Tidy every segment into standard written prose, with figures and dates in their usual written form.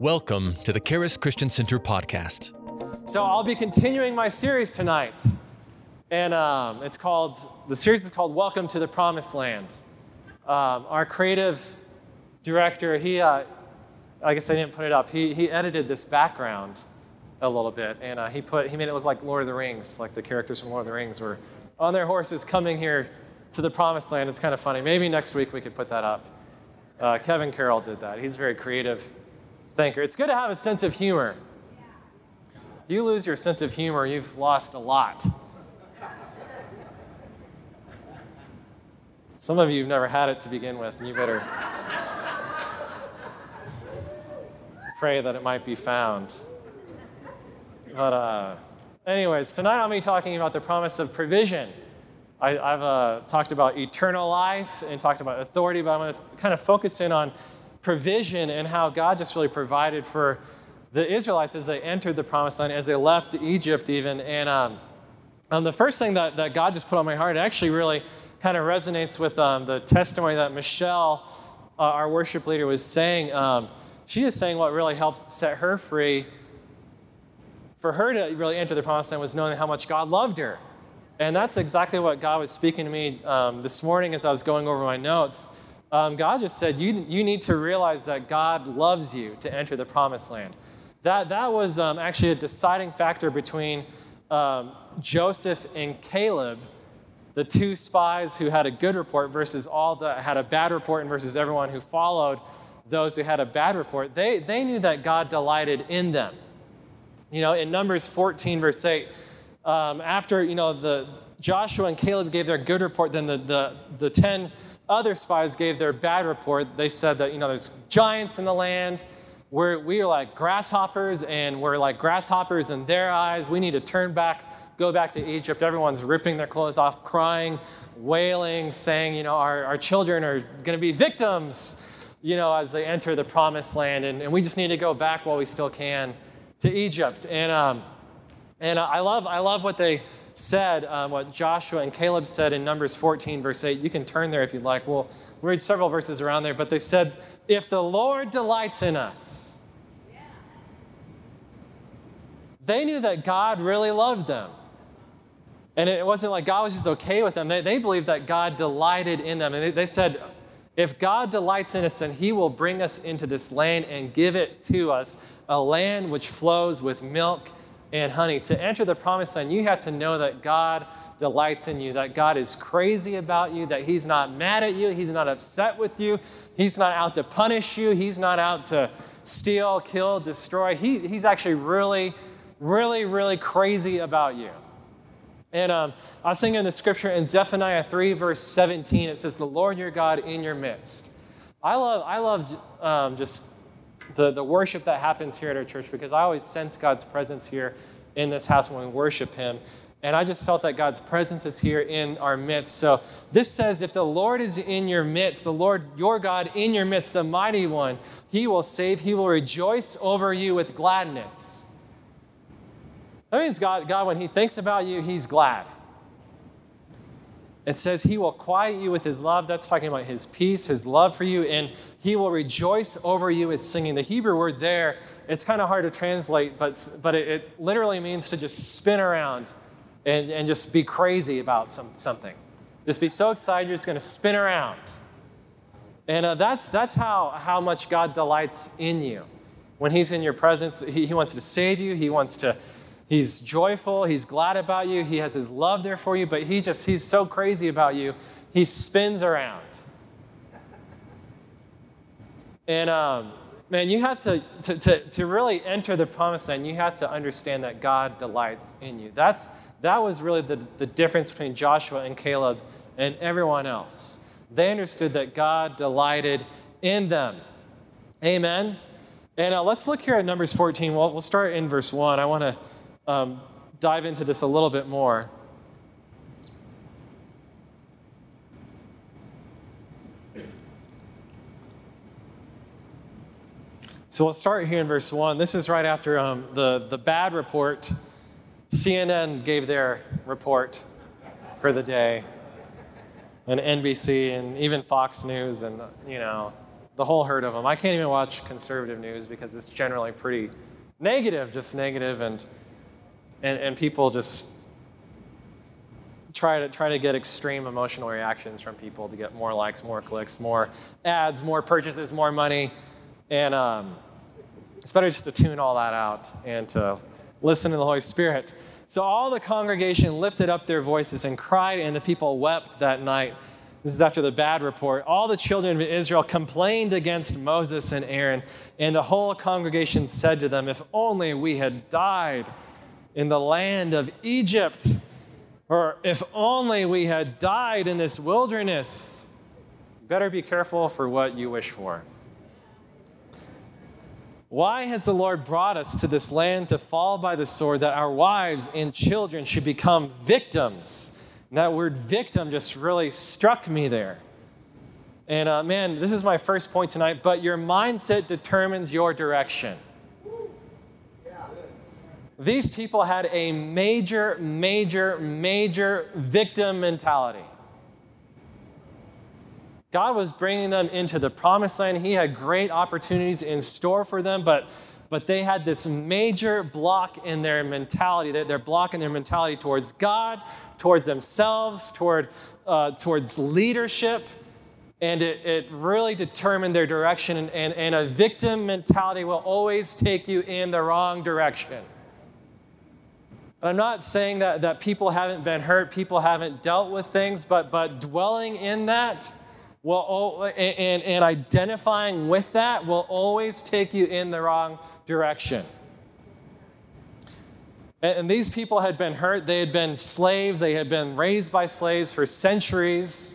Welcome to the Karis Christian Center podcast. So I'll be continuing my series tonight, and the series is called Welcome to the Promised Land. Our creative director, I guess I didn't put it up. He edited this background a little bit, and he made it look like Lord of the Rings, like the characters from Lord of the Rings were on their horses coming here to the Promised Land. It's kind of funny. Maybe next week we could put that up. Kevin Carroll did that. He's a very creative thinker. It's good to have a sense of humor. If you lose your sense of humor, you've lost a lot. Some of you have never had it to begin with, and you better pray that it might be found. But anyways, tonight I'll be talking about the promise of provision. I've talked about eternal life and talked about authority, but I'm going to kind of focus in on provision and how God just really provided for the Israelites as they entered the Promised Land, as they left Egypt even. And the first thing that God just put on my heart actually really kind of resonates with the testimony that Michelle, our worship leader, was saying. She is saying what really helped set her free for her to really enter the Promised Land was knowing how much God loved her. And that's exactly what God was speaking to me this morning as I was going over my notes. God just said, you need to realize that God loves you to enter the Promised Land. That was actually a deciding factor between Joseph and Caleb, the two spies who had a good report versus all that had a bad report and versus everyone who followed those who had a bad report. They knew that God delighted in them. You know, in Numbers 14, verse 8, after, you know, Joshua and Caleb gave their good report, then the 10 other spies gave their bad report. They said that, you know, there's giants in the land. We are like grasshoppers, and we're like grasshoppers in their eyes. We need to turn back, go back to Egypt. Everyone's ripping their clothes off, crying, wailing, saying, you know, our children are going to be victims, you know, as they enter the Promised Land. And we just need to go back while we still can to Egypt. And I love what they said, what Joshua and Caleb said in Numbers 14, verse 8. You can turn there if you'd like. We'll read several verses around there. But they said, if the Lord delights in us. Yeah. They knew that God really loved them. And it wasn't like God was just okay with them. They believed that God delighted in them. And they said, if God delights in us, then he will bring us into this land and give it to us, a land which flows with milk and honey. To enter the Promised Land, you have to know that God delights in you, that God is crazy about you, that he's not mad at you, he's not upset with you, he's not out to punish you, he's not out to steal, kill, destroy. He's actually really, really, really crazy about you. And I was thinking of the scripture in Zephaniah 3, verse 17, it says, the Lord your God in your midst. I love just the worship that happens here at our church, because I always sense God's presence here in this house when we worship him. And I just felt that God's presence is here in our midst. So this says, if the Lord is in your midst, the Lord your God in your midst, the mighty one, he will save, he will rejoice over you with gladness. That means God, when he thinks about you, he's glad. It says he will quiet you with his love. That's talking about his peace, his love for you, and he will rejoice over you with singing. The Hebrew word there, it's kind of hard to translate, but it literally means to just spin around and just be crazy about something. Just be so excited, you're just going to spin around. And that's how much God delights in you. When he's in your presence, he wants to save you. He's joyful, he's glad about you, he has his love there for you, but he's so crazy about you, he spins around. And man, you have to really enter the Promised Land, you have to understand that God delights in you. That was really the difference between Joshua and Caleb and everyone else. They understood that God delighted in them. Amen? And let's look here at Numbers 14. We'll start in verse 1. I want to dive into this a little bit more. So we'll start here in verse 1. This is right after the bad report. CNN gave their report for the day, and NBC, and even Fox News, and, you know, the whole herd of them. I can't even watch conservative news because it's generally pretty negative, just negative, and people just try to get extreme emotional reactions from people to get more likes, more clicks, more ads, more purchases, more money. And it's better just to tune all that out and to listen to the Holy Spirit. So all the congregation lifted up their voices and cried, and the people wept that night. This is after the bad report. All the children of Israel complained against Moses and Aaron, and the whole congregation said to them, "If only we had died in the land of Egypt, or if only we had died in this wilderness." You better be careful for what you wish for. Why has the Lord brought us to this land to fall by the sword, that our wives and children should become victims? And that word victim just really struck me there. And man, this is my first point tonight, but your mindset determines your direction. These people had a major, major, major victim mentality. God was bringing them into the promised land. He had great opportunities in store for them, but they had this major block in their mentality. They're blocking their mentality towards God, towards themselves, towards leadership, and it really determined their direction. And a victim mentality will always take you in the wrong direction. I'm not saying that people haven't been hurt, people haven't dealt with things, but dwelling in that and identifying with that will always take you in the wrong direction. And these people had been hurt. They had been slaves. They had been raised by slaves for centuries.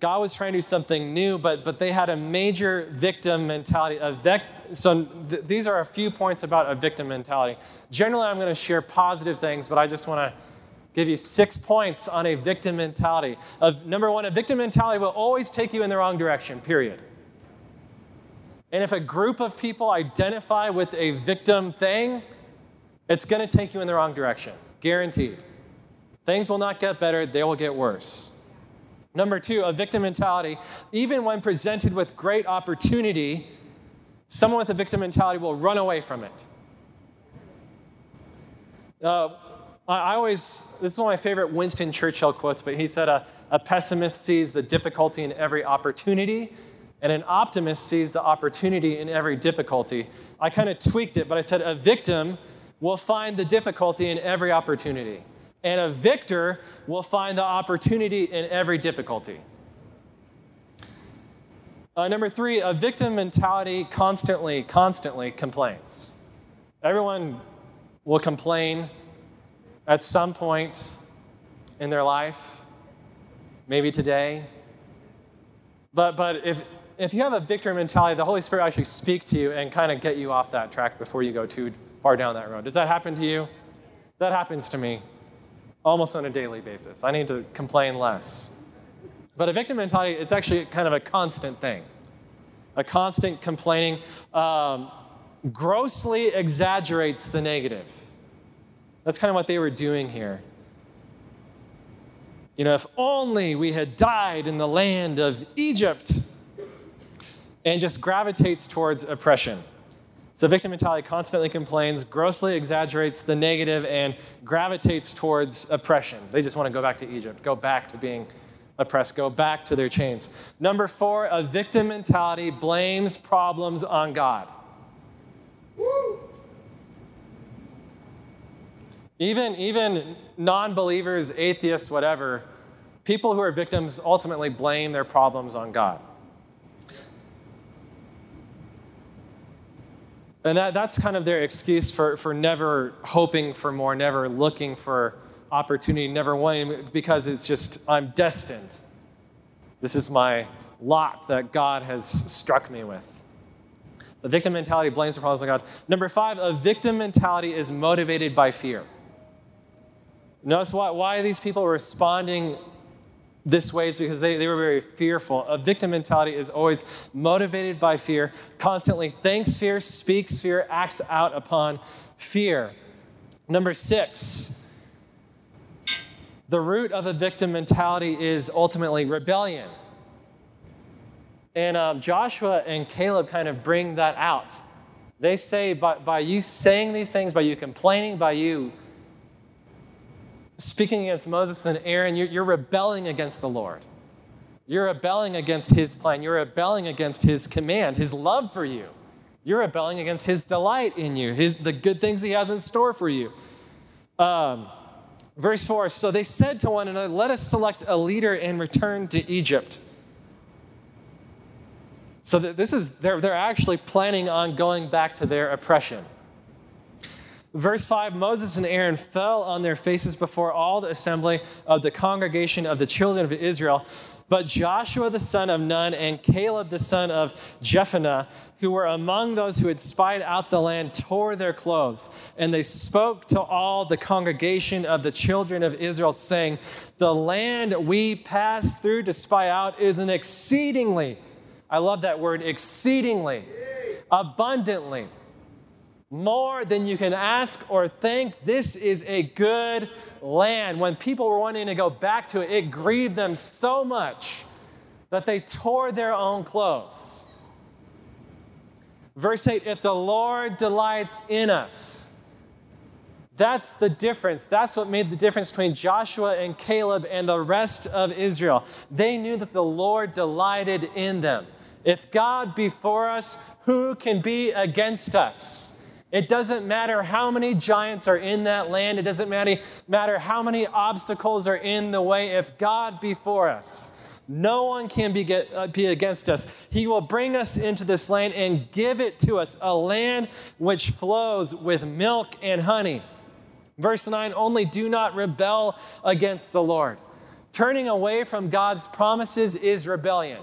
God was trying to do something new, but they had a major victim mentality. These are a few points about a victim mentality. Generally, I'm going to share positive things, but I just want to give you 6 points on a victim mentality. Number one, a victim mentality will always take you in the wrong direction, period. And if a group of people identify with a victim thing, it's going to take you in the wrong direction, guaranteed. Things will not get better, they will get worse. Number two, a victim mentality, even when presented with great opportunity, someone with a victim mentality will run away from it. This is one of my favorite Winston Churchill quotes, but he said, a pessimist sees the difficulty in every opportunity, and an optimist sees the opportunity in every difficulty. I kind of tweaked it, but I said a victim will find the difficulty in every opportunity, and a victor will find the opportunity in every difficulty. Number three, a victim mentality constantly complains. Everyone will complain at some point in their life, maybe today. But if you have a victim mentality, the Holy Spirit will actually speak to you and kind of get you off that track before you go too far down that road. Does that happen to you? That happens to me almost on a daily basis. I need to complain less. But a victim mentality, it's actually kind of a constant thing, a constant complaining, grossly exaggerates the negative. That's kind of what they were doing here. You know, if only we had died in the land of Egypt, and just gravitates towards oppression. So victim mentality constantly complains, grossly exaggerates the negative, and gravitates towards oppression. They just want to go back to Egypt, go back to being oppressed, go back to their chains. Number four, a victim mentality blames problems on God. Woo! Even non-believers, atheists, whatever, people who are victims ultimately blame their problems on God. And that's kind of their excuse for never hoping for more, never looking for opportunity, never wanting, because it's just, I'm destined. This is my lot that God has struck me with. The victim mentality blames the problems on God. Number five, a victim mentality is motivated by fear. Notice why these people were responding this way is because they were very fearful. A victim mentality is always motivated by fear, constantly thinks fear, speaks fear, acts out upon fear. Number six, the root of a victim mentality is ultimately rebellion. And Joshua and Caleb kind of bring that out. They say by you saying these things, by you complaining, by you speaking against Moses and Aaron, you're rebelling against the Lord. You're rebelling against his plan. You're rebelling against his command, his love for you. You're rebelling against his delight in you, the good things he has in store for you. Verse 4, so they said to one another, let us select a leader and return to Egypt. So this is, they're actually planning on going back to their oppression. Verse 5, Moses and Aaron fell on their faces before all the assembly of the congregation of the children of Israel. But Joshua the son of Nun and Caleb the son of Jephunneh, who were among those who had spied out the land, tore their clothes. And they spoke to all the congregation of the children of Israel, saying, the land we passed through to spy out is an exceedingly, I love that word, exceedingly, abundantly, more than you can ask or think. This is a good land. When people were wanting to go back to it, it grieved them so much that they tore their own clothes. Verse 8, if the Lord delights in us, that's the difference. That's what made the difference between Joshua and Caleb and the rest of Israel. They knew that the Lord delighted in them. If God be for us, who can be against us? It doesn't matter how many giants are in that land. It doesn't matter how many obstacles are in the way. If God be for us, no one can be against us. He will bring us into this land and give it to us, a land which flows with milk and honey. Verse 9, only do not rebel against the Lord. Turning away from God's promises is rebellion.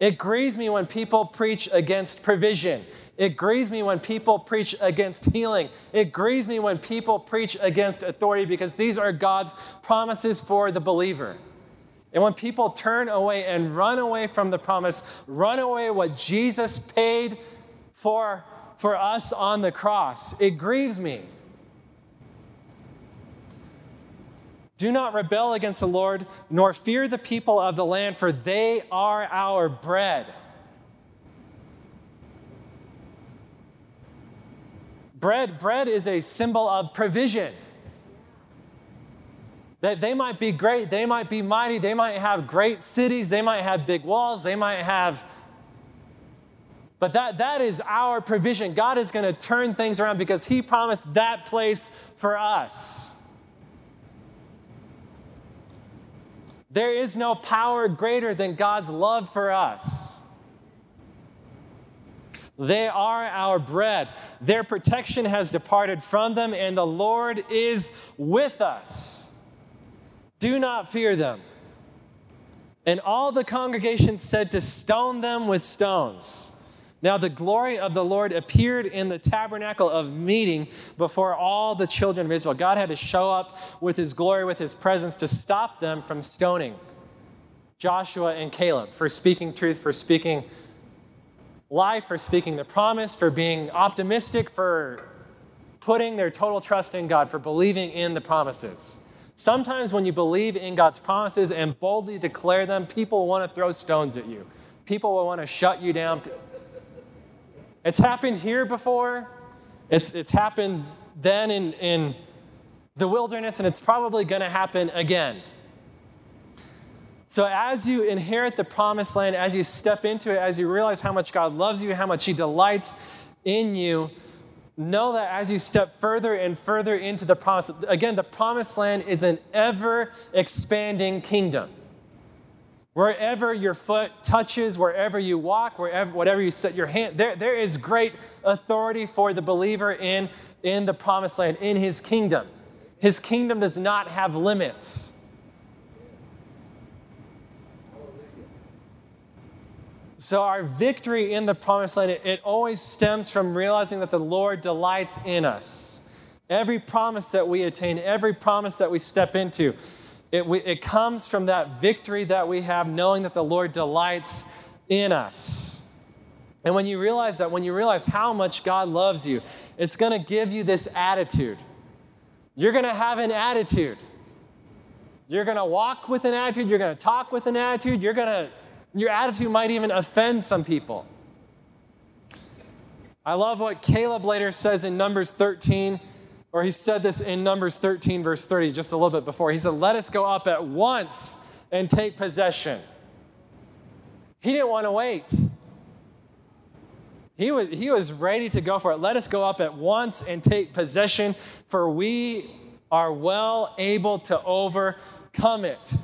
It grieves me when people preach against provision. It grieves me when people preach against healing. It grieves me when people preach against authority, because these are God's promises for the believer. And when people turn away and run away from the promise, run away what Jesus paid for us on the cross, it grieves me. Do not rebel against the Lord, nor fear the people of the land, for they are our bread. Bread is a symbol of provision. That they might be great, they might be mighty, they might have great cities, they might have big walls, they might have... But that is our provision. God is going to turn things around because he promised that place for us. There is no power greater than God's love for us. They are our bread. Their protection has departed from them, and the Lord is with us. Do not fear them. And all the congregation said to stone them with stones. Now the glory of the Lord appeared in the tabernacle of meeting before all the children of Israel. God had to show up with his glory, with his presence, to stop them from stoning Joshua and Caleb for speaking truth, for speaking life, for speaking the promise, for being optimistic, for putting their total trust in God, for believing in the promises. Sometimes when you believe in God's promises and boldly declare them, people want to throw stones at you. People will want to shut you down. It's happened here before. It's happened then in the wilderness, and it's probably going to happen again. So as you inherit the promised land, as you step into it, as you realize how much God loves you, how much he delights in you, know that as you step further and further into the promise, again, the promised land is an ever-expanding kingdom. Wherever your foot touches, wherever you walk, whatever you set your hand, there is great authority for the believer in the promised land, in his kingdom. His kingdom does not have limits. So our victory in the promised land, it always stems from realizing that the Lord delights in us. Every promise that we attain, every promise that we step into, it comes from that victory that we have, knowing that the Lord delights in us. And when you realize that, when you realize how much God loves you, it's going to give you this attitude. You're going to have an attitude. You're going to walk with an attitude. You're going to talk with an attitude. You're going to Your attitude might even offend some people. I love what Caleb later says in Numbers 13, or he said this in Numbers 13, verse 30, just a little bit before. He said, "Let us go up at once and take possession." He didn't want to wait. He was ready to go for it. Let us go up at once and take possession, for we are well able to overcome it.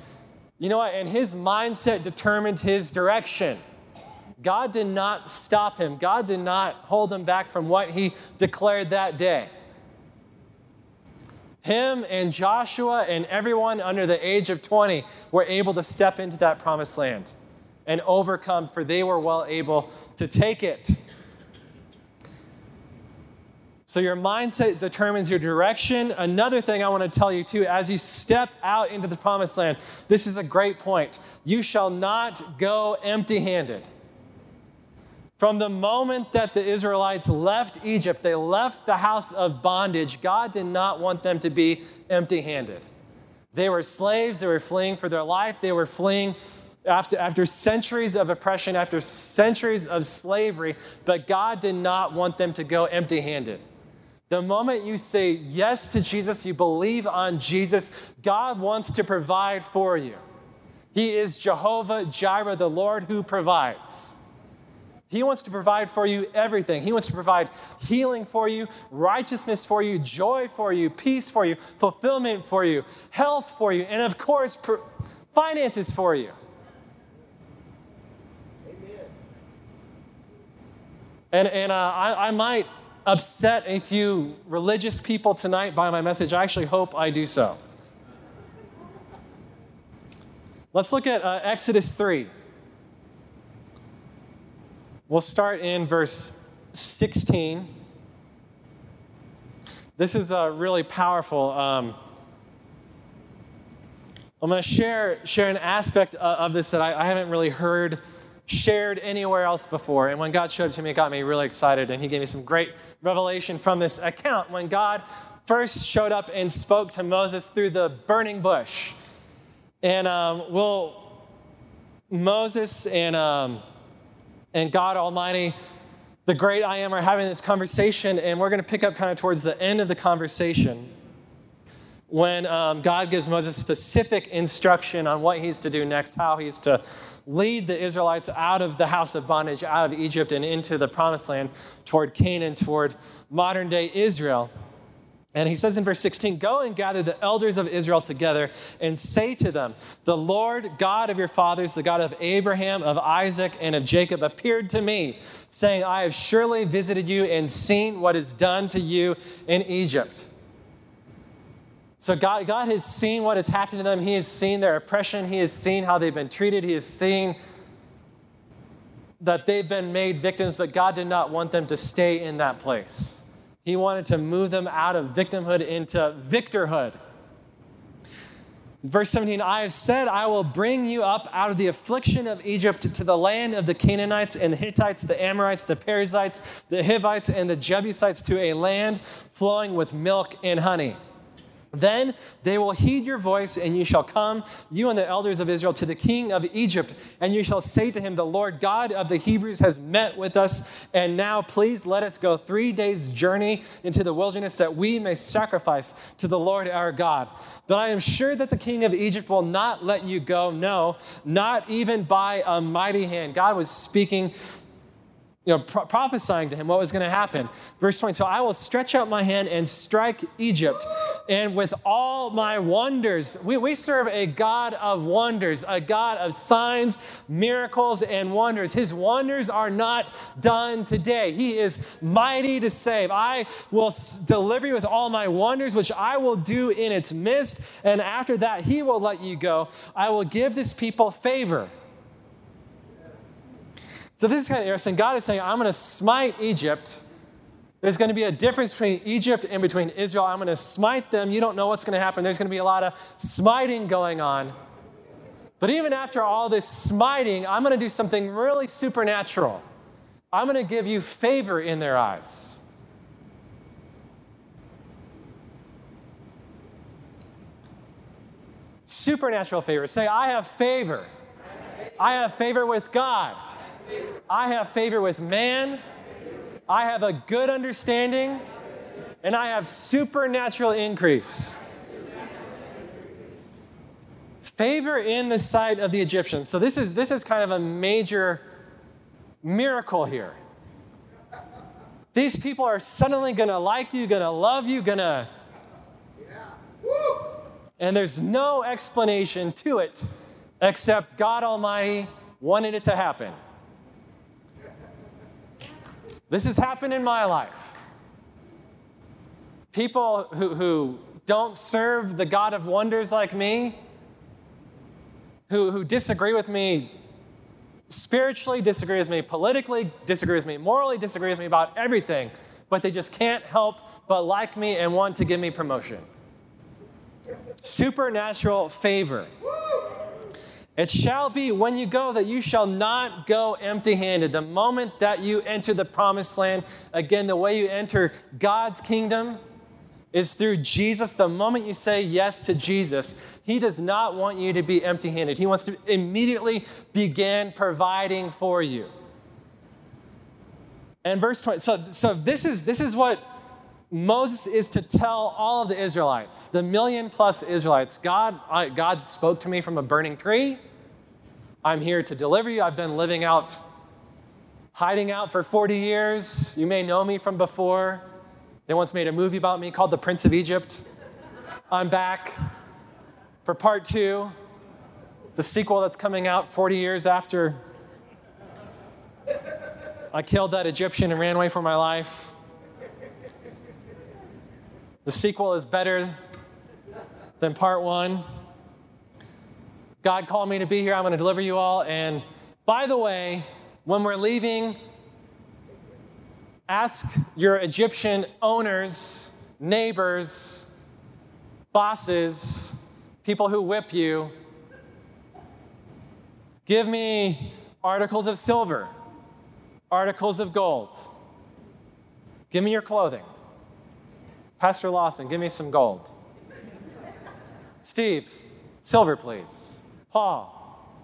You know what? And his mindset determined his direction. God did not stop him. God did not hold him back from what he declared that day. Him and Joshua and everyone under the age of 20 were able to step into that promised land and overcome, for they were well able to take it. So your mindset determines your direction. Another thing I want to tell you too, as you step out into the promised land, this is a great point. You shall not go empty-handed. From the moment that the Israelites left Egypt, they left the house of bondage, God did not want them to be empty-handed. They were slaves. They were fleeing for their life. They were fleeing after centuries of oppression, after centuries of slavery, but God did not want them to go empty-handed. The moment you say yes to Jesus, you believe on Jesus, God wants to provide for you. He is Jehovah Jireh, the Lord who provides. He wants to provide for you everything. He wants to provide healing for you, righteousness for you, joy for you, peace for you, fulfillment for you, health for you, and of course, finances for you. And I might upset a few religious people tonight by my message. I actually hope I do so. Let's look at Exodus 3. We'll start in verse 16. This is really powerful. I'm going to share an aspect of this that I haven't really heard shared anywhere else before. And when God showed it to me, it got me really excited. And he gave me some great revelation from this account. When God first showed up and spoke to Moses through the burning bush. And Moses and God Almighty, the great I Am, are having this conversation. And we're going to pick up kind of towards the end of the conversation when God gives Moses specific instruction on what he's to do next, how he's to lead the Israelites out of the house of bondage, out of Egypt, and into the promised land toward Canaan, toward modern-day Israel. And he says in verse 16, "Go and gather the elders of Israel together and say to them, the Lord God of your fathers, the God of Abraham, of Isaac, and of Jacob, appeared to me, saying, I have surely visited you and seen what is done to you in Egypt." So God has seen what has happened to them. He has seen their oppression. He has seen how they've been treated. He has seen that they've been made victims, but God did not want them to stay in that place. He wanted to move them out of victimhood into victorhood. Verse 17, "I have said, I will bring you up out of the affliction of Egypt to the land of the Canaanites and the Hittites, the Amorites, the Perizzites, the Hivites, and the Jebusites, to a land flowing with milk and honey. Then they will heed your voice, and you shall come, you and the elders of Israel, to the king of Egypt, and you shall say to him, the Lord God of the Hebrews has met with us, and now please let us go 3 days' journey into the wilderness that we may sacrifice to the Lord our God. But I am sure that the king of Egypt will not let you go, no, not even by a mighty hand." God was speaking, prophesying to him what was going to happen. Verse 20, "So I will stretch out my hand and strike Egypt, and with all my wonders," we serve a God of wonders, a God of signs, miracles, and wonders. His wonders are not done today. He is mighty to save. "I will deliver you with all my wonders, which I will do in its midst, and after that he will let you go. I will give this people favor." So this is kind of interesting. God is saying, I'm going to smite Egypt. There's going to be a difference between Egypt and between Israel. I'm going to smite them. You don't know what's going to happen. There's going to be a lot of smiting going on. But even after all this smiting, I'm going to do something really supernatural. I'm going to give you favor in their eyes. Supernatural favor. Say, I have favor. I have I have favor with God. I have favor with man. I have a good understanding. And I have supernatural increase. Favor in the sight of the Egyptians. So this is kind of a major miracle here. These people are suddenly going to like you, going to love you, going to... And there's no explanation to it except God Almighty wanted it to happen. This has happened in my life. People who don't serve the God of wonders like me, who disagree with me spiritually, disagree with me politically, disagree with me morally, disagree with me about everything, but they just can't help but like me and want to give me promotion. Supernatural favor. It shall be when you go that you shall not go empty-handed. The moment that you enter the promised land, again, the way you enter God's kingdom is through Jesus. The moment you say yes to Jesus, he does not want you to be empty-handed. He wants to immediately begin providing for you. And verse 20, so this is what Moses is to tell all of the Israelites, the 1 million+ Israelites. God spoke to me from a burning tree. I'm here to deliver you. I've been hiding out for 40 years. You may know me from before. They once made a movie about me called The Prince of Egypt. I'm back for part 2. It's a sequel that's coming out 40 years after I killed that Egyptian and ran away for my life. The sequel is better than part 1. God called me to be here. I'm going to deliver you all. And by the way, when we're leaving, ask your Egyptian owners, neighbors, bosses, people who whip you, give me articles of silver, articles of gold. Give me your clothing. Pastor Lawson, give me some gold. Steve, silver, please. Paul,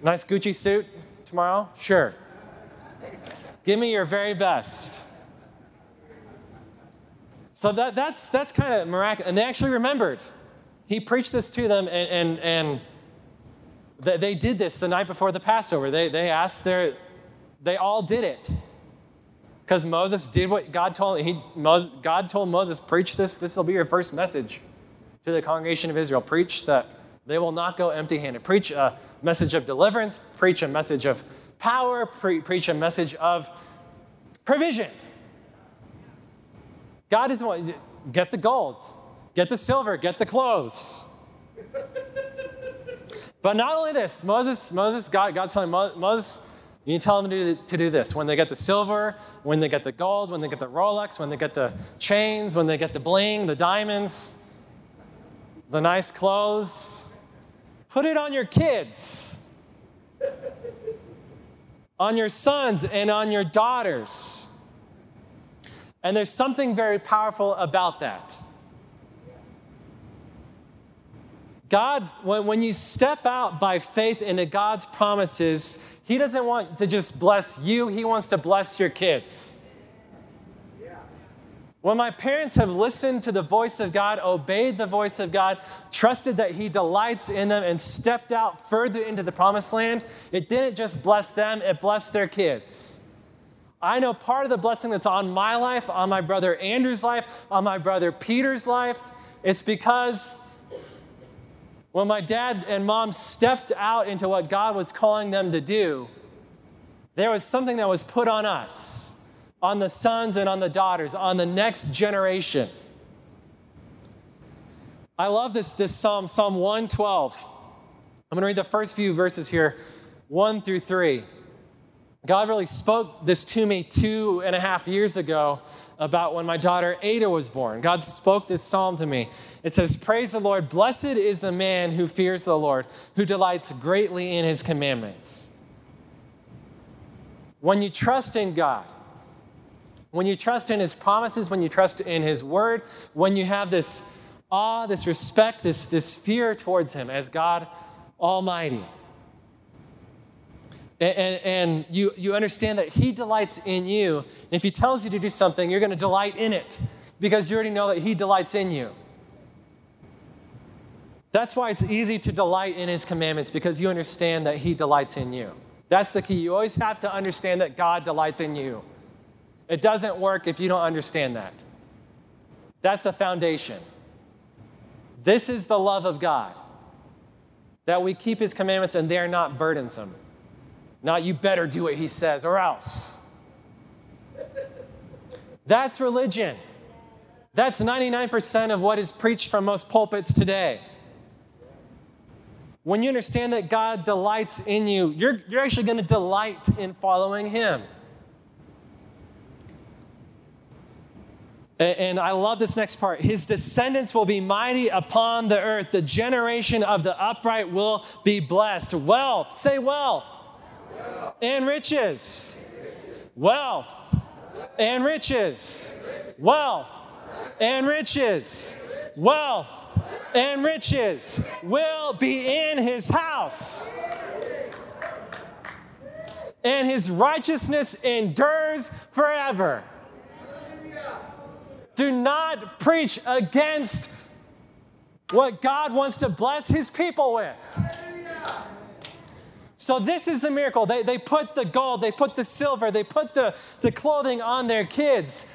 nice Gucci suit tomorrow? Sure. Give me your very best. So that's kind of miraculous. And they actually remembered. He preached this to them, and they did this the night before the Passover. They all did it. Because Moses did what God told him. God told Moses, preach this. This will be your first message to the congregation of Israel. Preach that they will not go empty-handed. Preach a message of deliverance. Preach a message of power. Preach a message of provision. God is the one. Get the gold. Get the silver. Get the clothes. But not only this. God's telling Moses, you tell them to do this. When they get the silver, when they get the gold, when they get the Rolex, when they get the chains, when they get the bling, the diamonds, the nice clothes, put it on your kids, on your sons, and on your daughters. And there's something very powerful about that. God, when you step out by faith into God's promises, he doesn't want to just bless you. He wants to bless your kids. When my parents have listened to the voice of God, obeyed the voice of God, trusted that he delights in them, and stepped out further into the promised land, it didn't just bless them, it blessed their kids. I know part of the blessing that's on my life, on my brother Andrew's life, on my brother Peter's life, it's because when my dad and mom stepped out into what God was calling them to do, there was something that was put on us, on the sons and on the daughters, on the next generation. I love this Psalm 112. I'm going to read the first few verses here, 1-3. God really spoke this to me 2.5 years ago about when my daughter Ada was born. God spoke this psalm to me. It says, praise the Lord. Blessed is the man who fears the Lord, who delights greatly in his commandments. When you trust in God, when you trust in his promises, when you trust in his word, when you have this awe, this respect, this fear towards him as God Almighty, And you understand that he delights in you. And if he tells you to do something, you're going to delight in it because you already know that he delights in you. That's why it's easy to delight in his commandments, because you understand that he delights in you. That's the key. You always have to understand that God delights in you. It doesn't work if you don't understand that. That's the foundation. This is the love of God, that we keep his commandments and they're not burdensome. Not you better do what he says or else. That's religion. That's 99% of what is preached from most pulpits today. When you understand that God delights in you, you're actually going to delight in following him. And I love this next part. His descendants will be mighty upon the earth. The generation of the upright will be blessed. Wealth, say wealth. Wealth. And riches. Wealth. And riches. Wealth. And riches. Wealth. And riches will be in his house. And his righteousness endures forever. Do not preach against what God wants to bless his people with. So this is the miracle. They put the gold, they put the silver, they put the clothing on their kids.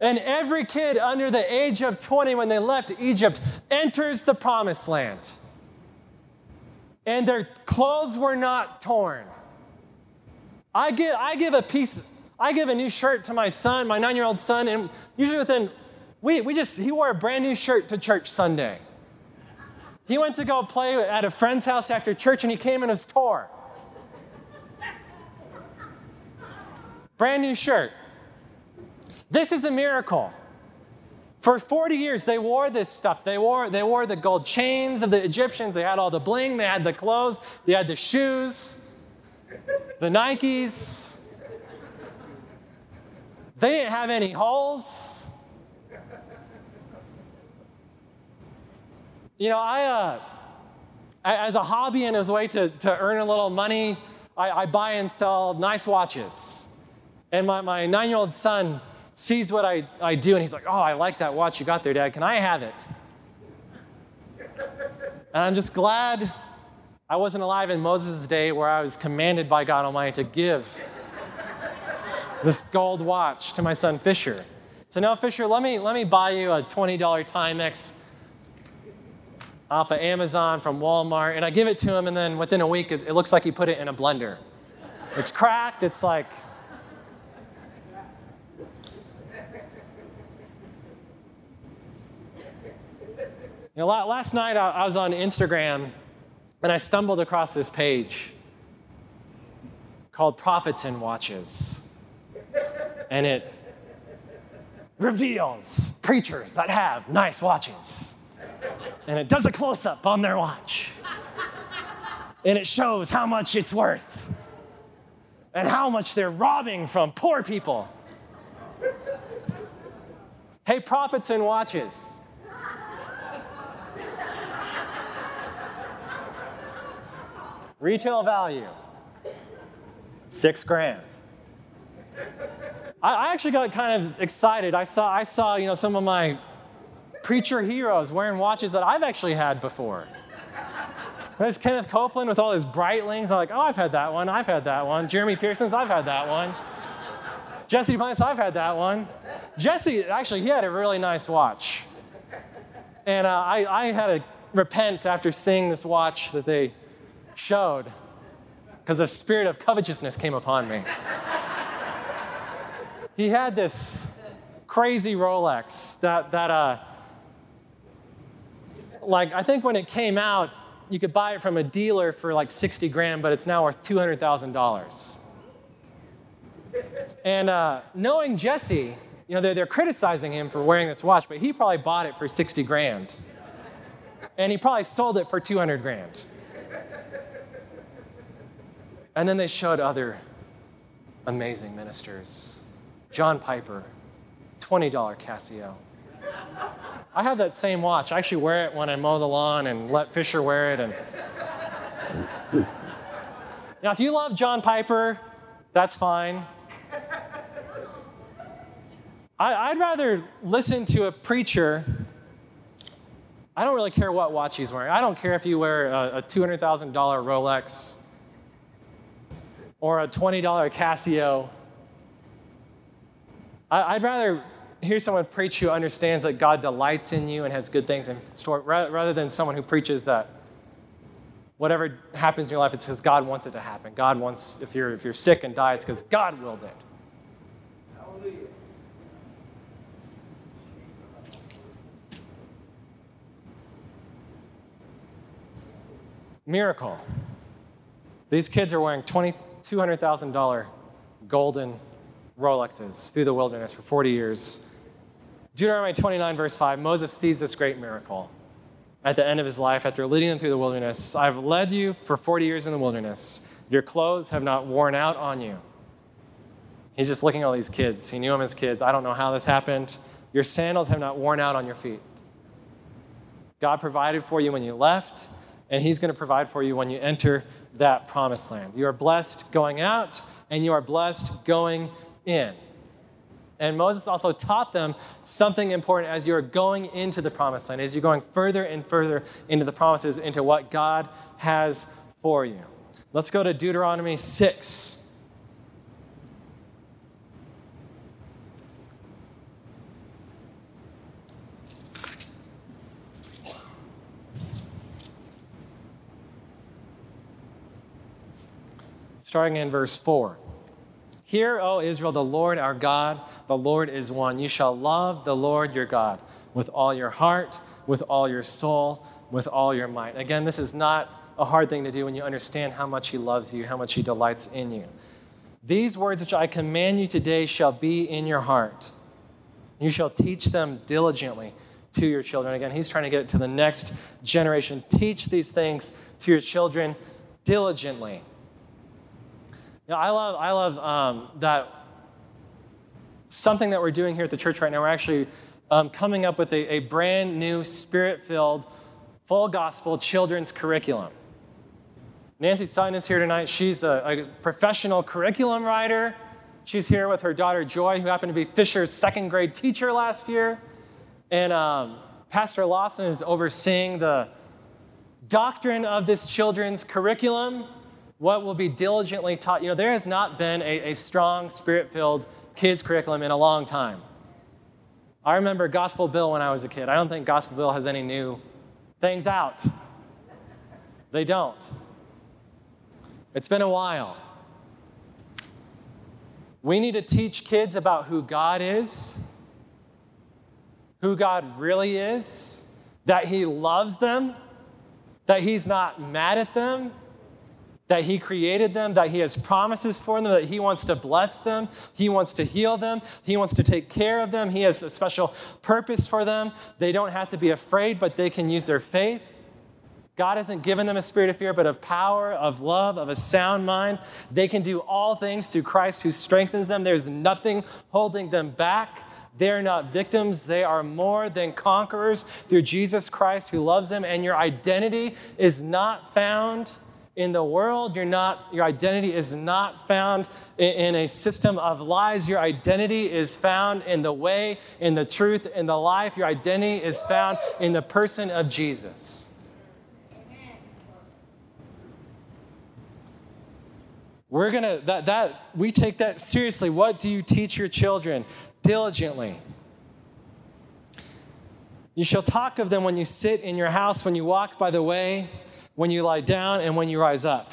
And every kid under the age of 20 when they left Egypt enters the promised land. And their clothes were not torn. I give a new shirt to my son, my 9-year-old son, and usually he wore a brand new shirt to church Sunday. He went to go play at a friend's house after church, and he came in his tore. Brand new shirt. This is a miracle. For 40 years, they wore this stuff. They wore the gold chains of the Egyptians. They had all the bling. They had the clothes. They had the shoes, the Nikes. They didn't have any holes. You know, I as a hobby and as a way to earn a little money, I buy and sell nice watches. And my 9-year-old son sees what I do, and he's like, oh, I like that watch you got there, Dad. Can I have it? And I'm just glad I wasn't alive in Moses' day where I was commanded by God Almighty to give this gold watch to my son Fisher. So now, Fisher, let me buy you a $20 Timex off of Amazon from Walmart, and I give it to him, and then within a week, it looks like he put it in a blender. It's cracked. It's like... You know, last night, I was on Instagram, and I stumbled across this page called Prophets and Watches. And it reveals preachers that have nice watches. And it does a close-up on their watch. And it shows how much it's worth and how much they're robbing from poor people. Hey, prophets and watches. Retail value, $6,000. I actually got kind of excited. I saw, you know, some of my preacher heroes wearing watches that I've actually had before. There's Kenneth Copeland with all his Breitlings. I'm like, oh, I've had that one. I've had that one. Jeremy Pearson's, I've had that one. Jesse Plants, I've had that one. Jesse, actually, he had a really nice watch. And I had to repent after seeing this watch that they showed because the spirit of covetousness came upon me. He had this crazy Rolex that I think when it came out, you could buy it from a dealer for like $60,000, but it's now worth $200,000. And knowing Jesse, you know, they're criticizing him for wearing this watch, but he probably bought it for $60,000, and he probably sold it for $200,000. And then they showed other amazing ministers. John Piper, $20 Casio. I have that same watch. I actually wear it when I mow the lawn and let Fisher wear it. And Now, if you love John Piper, that's fine. I'd rather listen to a preacher. I don't really care what watch he's wearing. I don't care if you wear a $200,000 Rolex or a $20 Casio. I'd rather hear someone preach who understands that God delights in you and has good things in store, rather than someone who preaches that whatever happens in your life, it's because God wants it to happen. God wants, if you're sick and die, it's because God willed it. Hallelujah. Miracle. These kids are wearing $200,000 golden Rolexes through the wilderness for 40 years. Deuteronomy 29, verse 5, Moses sees this great miracle. At the end of his life, after leading them through the wilderness, I've led you for 40 years in the wilderness. Your clothes have not worn out on you. He's just looking at all these kids. He knew them as kids. I don't know how this happened. Your sandals have not worn out on your feet. God provided for you when you left, and he's going to provide for you when you enter that promised land. You are blessed going out, and you are blessed going in. And Moses also taught them something important as you're going into the promised land, as you're going further and further into the promises, into what God has for you. Let's go to Deuteronomy 6. Starting in verse 4. Hear, O Israel, the Lord our God, the Lord is one. You shall love the Lord your God with all your heart, with all your soul, with all your might. Again, this is not a hard thing to do when you understand how much he loves you, how much he delights in you. These words which I command you today shall be in your heart. You shall teach them diligently to your children. Again, he's trying to get it to the next generation. Teach these things to your children diligently. You know, I love that something that we're doing here at the church right now. We're actually coming up with a brand new Spirit-filled, full gospel children's curriculum. Nancy Sutton is here tonight. She's a professional curriculum writer. She's here with her daughter Joy, who happened to be Fisher's second grade teacher last year. And Pastor Lawson is overseeing the doctrine of this children's curriculum. What will be diligently taught? You know, there has not been a strong Spirit-filled kids curriculum in a long time. I remember Gospel Bill when I was a kid. I don't think Gospel Bill has any new things out. They don't. It's been a while. We need to teach kids about who God is, who God really is, that he loves them, that he's not mad at them, that he created them, that he has promises for them, that he wants to bless them, he wants to heal them, he wants to take care of them, he has a special purpose for them. They don't have to be afraid, but they can use their faith. God hasn't given them a spirit of fear, but of power, of love, of a sound mind. They can do all things through Christ who strengthens them. There's nothing holding them back. They're not victims. They are more than conquerors through Jesus Christ who loves them, and your identity is not found in the world. Your identity is not found in a system of lies. Your identity is found in the way, in the truth, in the life. Your identity is found in the person of Jesus. Amen. We're gonna we take that seriously. What do you teach your children? Diligently. You shall talk of them when you sit in your house, when you walk by the way, when you lie down and when you rise up.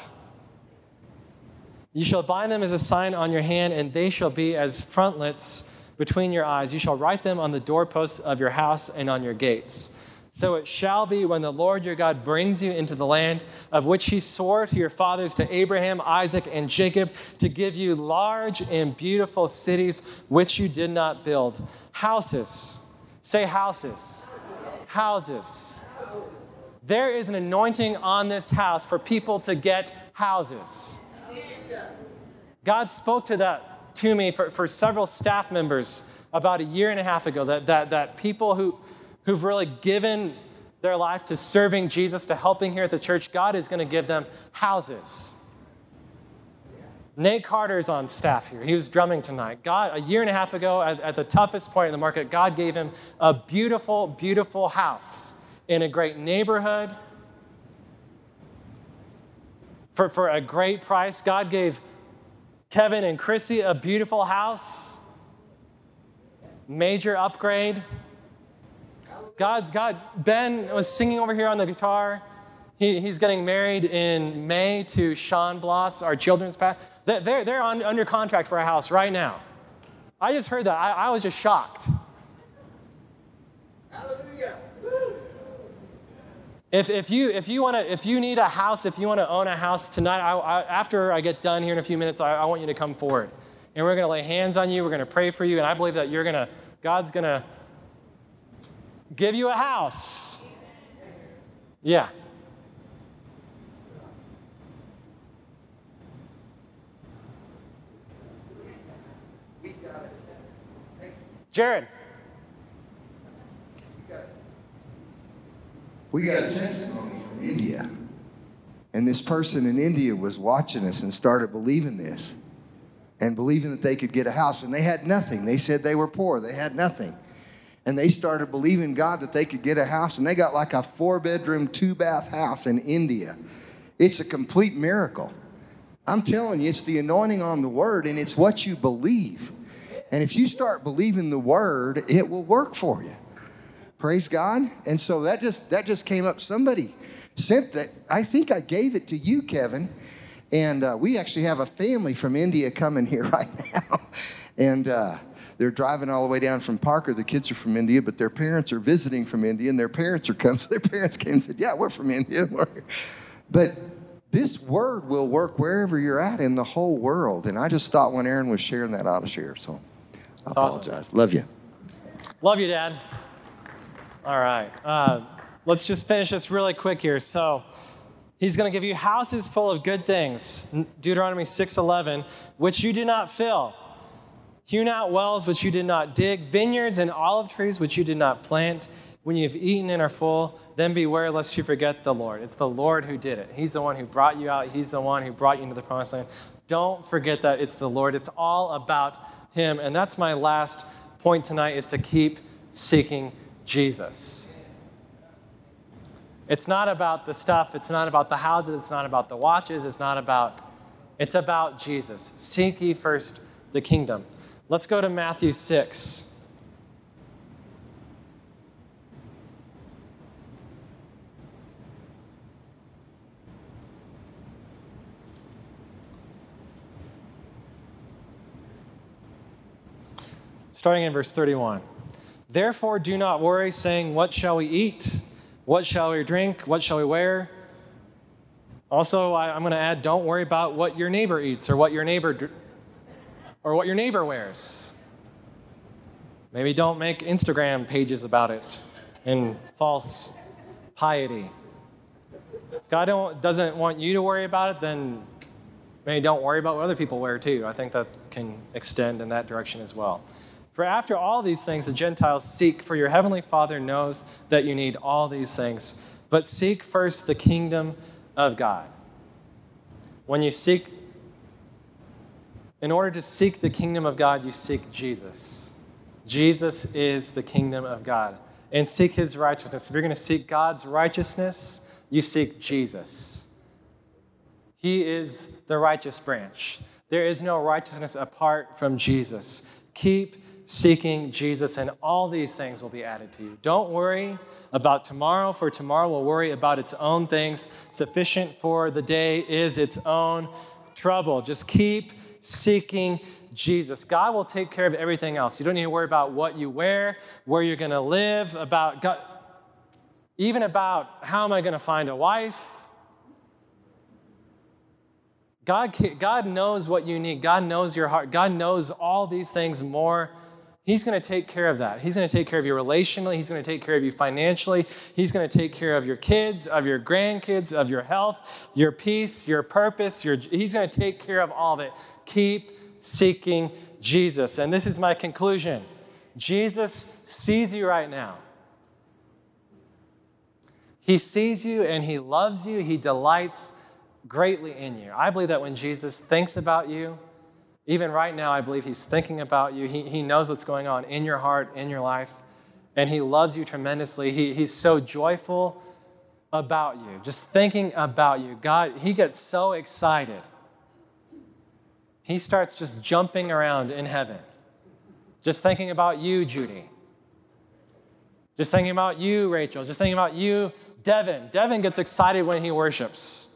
You shall bind them as a sign on your hand, and they shall be as frontlets between your eyes. You shall write them on the doorposts of your house and on your gates. So it shall be when the Lord your God brings you into the land of which he swore to your fathers, to Abraham, Isaac, and Jacob, to give you large and beautiful cities which you did not build. Houses. Say houses. Houses. There is an anointing on this house for people to get houses. God spoke to that to me for several staff members about a year and a half ago, that people who've really given their life to serving Jesus, to helping here at the church, God is going to give them houses. Nate Carter's on staff here. He was drumming tonight. God, a year and a half ago, at the toughest point in the market, God gave him a beautiful, beautiful house in a great neighborhood. For a great price, God gave Kevin and Chrissy a beautiful house. Major upgrade. God, Ben was singing over here on the guitar. He's getting married in May to Sean Bloss, our children's pastor. They're under contract for a house right now. I just heard that. I was just shocked. Hallelujah. If you need a house, if you want to own a house tonight, after I get done here in a few minutes, I want you to come forward, and we're going to lay hands on you. We're going to pray for you, and I believe that God's going to give you a house. Yeah. Jared. We got a testimony from India. And this person in India was watching us and started believing this and believing that they could get a house. And they had nothing. They said they were poor. They had nothing. And they started believing God that they could get a house. And they got like a 4-bedroom, 2-bath house in India. It's a complete miracle. I'm telling you, it's the anointing on the word, and it's what you believe. And if you start believing the word, it will work for you. Praise God. And so that just came up. Somebody sent that. I think I gave it to you, Kevin. And we actually have a family from India coming here right now. And they're driving all the way down from Parker. The kids are from India, but their parents are visiting from India. And their parents are coming. So their parents came and said, yeah, we're from India. But this word will work wherever you're at in the whole world. And I just thought when Aaron was sharing that, I ought to share. So. That's apologize. Awesome. Love you. Love you, Dad. All right. Let's just finish this really quick here. So he's going to give you houses full of good things. Deuteronomy 6:11, which you did not fill. Hewn out wells, which you did not dig. Vineyards and olive trees, which you did not plant. When you have eaten and are full, then beware lest you forget the Lord. It's the Lord who did it. He's the one who brought you out. He's the one who brought you into the promised land. Don't forget that it's the Lord. It's all about Him. And that's my last point tonight, is to keep seeking Jesus. It's not about the stuff. It's not about the houses. It's not about the watches. It's about Jesus. Seek ye first the kingdom. Let's go to Matthew 6. Starting in verse 31. Therefore, do not worry, saying, what shall we eat? What shall we drink? What shall we wear? Also, I'm going to add, don't worry about what your neighbor eats or what your neighbor wears. Maybe don't make Instagram pages about it and false piety. If God doesn't want you to worry about it, then maybe don't worry about what other people wear too. I think that can extend in that direction as well. For after all these things the Gentiles seek, for your heavenly Father knows that you need all these things. But seek first the kingdom of God. In order to seek the kingdom of God, you seek Jesus. Jesus is the kingdom of God. And seek His righteousness. If you're going to seek God's righteousness, you seek Jesus. He is the righteous branch. There is no righteousness apart from Jesus. Keep seeking Jesus, and all these things will be added to you. Don't worry about tomorrow, for tomorrow will worry about its own things. Sufficient for the day is its own trouble. Just keep seeking Jesus. God will take care of everything else. You don't need to worry about what you wear, where you're going to live, about God, even about how am I going to find a wife. God knows what you need. God knows your heart. God knows all these things more. He's going to take care of that. He's going to take care of you relationally. He's going to take care of you financially. He's going to take care of your kids, of your grandkids, of your health, your peace, your purpose. He's going to take care of all of it. Keep seeking Jesus. And this is my conclusion. Jesus sees you right now. He sees you and He loves you. He delights greatly in you. I believe that when Jesus thinks about you, even right now, I believe he's thinking about you. He knows what's going on in your heart, in your life, and he loves you tremendously. He's so joyful about you, just thinking about you. God, he gets so excited. He starts just jumping around in heaven, just thinking about you, Judy. Just thinking about you, Rachel. Just thinking about you, Devin. Devin gets excited when he worships.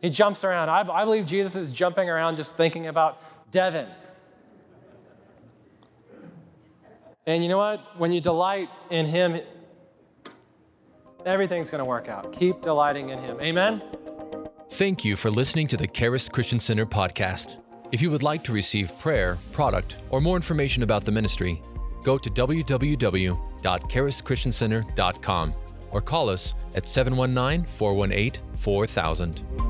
He jumps around. I believe Jesus is jumping around just thinking about Devin. And you know what? When you delight in him, everything's going to work out. Keep delighting in him. Amen? Thank you for listening to the Karis Christian Center podcast. If you would like to receive prayer, product, or more information about the ministry, go to www.karischristiancenter.com or call us at 719-418-4000.